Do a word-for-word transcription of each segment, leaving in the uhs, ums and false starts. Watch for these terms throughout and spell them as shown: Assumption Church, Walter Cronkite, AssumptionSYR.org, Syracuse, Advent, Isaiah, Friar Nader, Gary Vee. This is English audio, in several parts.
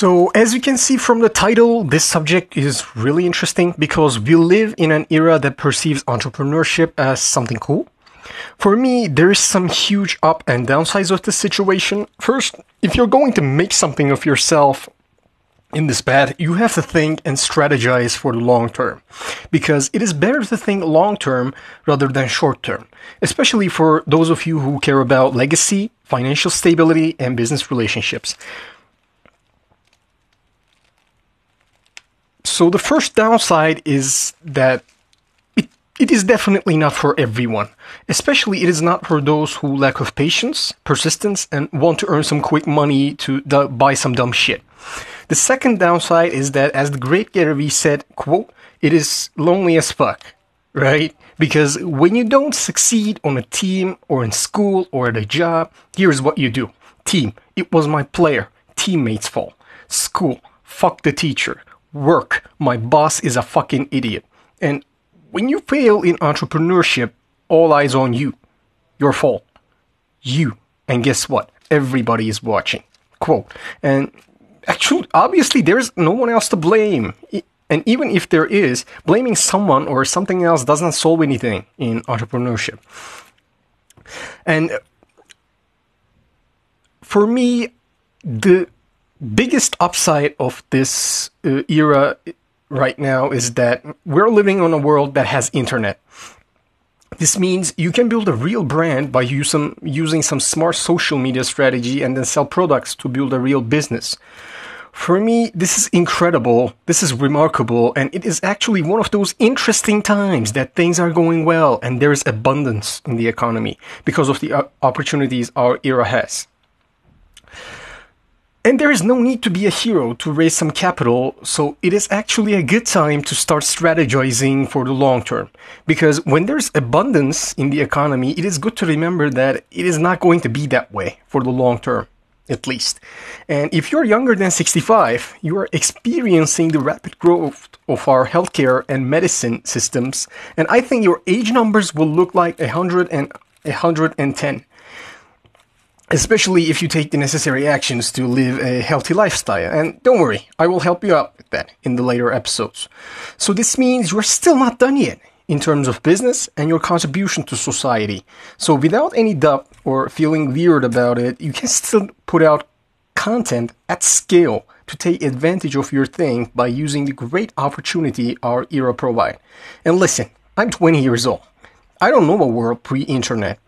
So as you can see from the title, this subject is really interesting because we live in an era that perceives entrepreneurship as something cool. For me, there is some huge up and downsides of this situation. First, if you're going to make something of yourself in this path, you have to think and strategize for the long term, because it is better to think long term rather than short term, especially for those of you who care about legacy, financial stability, and business relationships. So the first downside is that it, it is definitely not for everyone. Especially it is not for those who lack of patience, persistence, and want to earn some quick money to buy some dumb shit. The second downside is that, as the great Gary Vee said, quote, "It is lonely as fuck," right? Because when you don't succeed on a team or in school or at a job, here's what you do. Team: it was my player, teammates' fault. School: fuck the teacher. Work: my boss is a fucking idiot. And when you fail in entrepreneurship, all eyes on you. Your fault. You. And guess what? Everybody is watching. Quote. And actually, obviously, there's no one else to blame. And even if there is, blaming someone or something else doesn't solve anything in entrepreneurship. And for me, the biggest upside of this uh, era right now is that we're living in a world that has internet. This means you can build a real brand by use some, using some smart social media strategy and then sell products to build a real business. For me, this is incredible, this is remarkable, and it is actually one of those interesting times that things are going well and there is abundance in the economy because of the opportunities our era has. And there is no need to be a hero to raise some capital, so it is actually a good time to start strategizing for the long term. Because when there's abundance in the economy, it is good to remember that it is not going to be that way for the long term, at least. And if you're younger than sixty-five, you are experiencing the rapid growth of our healthcare and medicine systems, and I think your age numbers will look like one hundred and one hundred ten. Especially if you take the necessary actions to live a healthy lifestyle. And don't worry, I will help you out with that in the later episodes. So this means you're still not done yet in terms of business and your contribution to society. So without any doubt or feeling weird about it, you can still put out content at scale to take advantage of your thing by using the great opportunity our era provides. And listen, I'm twenty years old. I don't know a world pre-internet.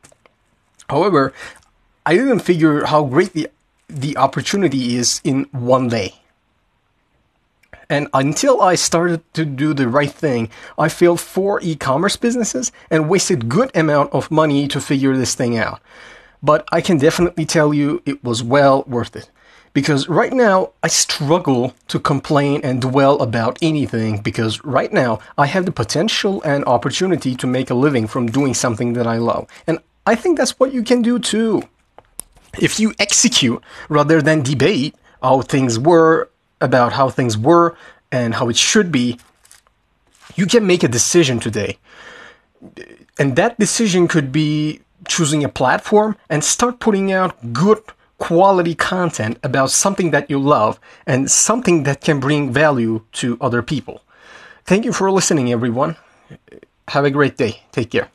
However, I didn't figure how great the, the opportunity is in one day. And until I started to do the right thing, I failed four e-commerce businesses and wasted good amount of money to figure this thing out. But I can definitely tell you it was well worth it. Because right now, I struggle to complain and dwell about anything, because right now, I have the potential and opportunity to make a living from doing something that I love. And I think that's what you can do too. If you execute rather than debate how things were, about how things were and how it should be, you can make a decision today. And that decision could be choosing a platform and start putting out good quality content about something that you love and something that can bring value to other people. Thank you for listening, everyone. Have a great day. Take care.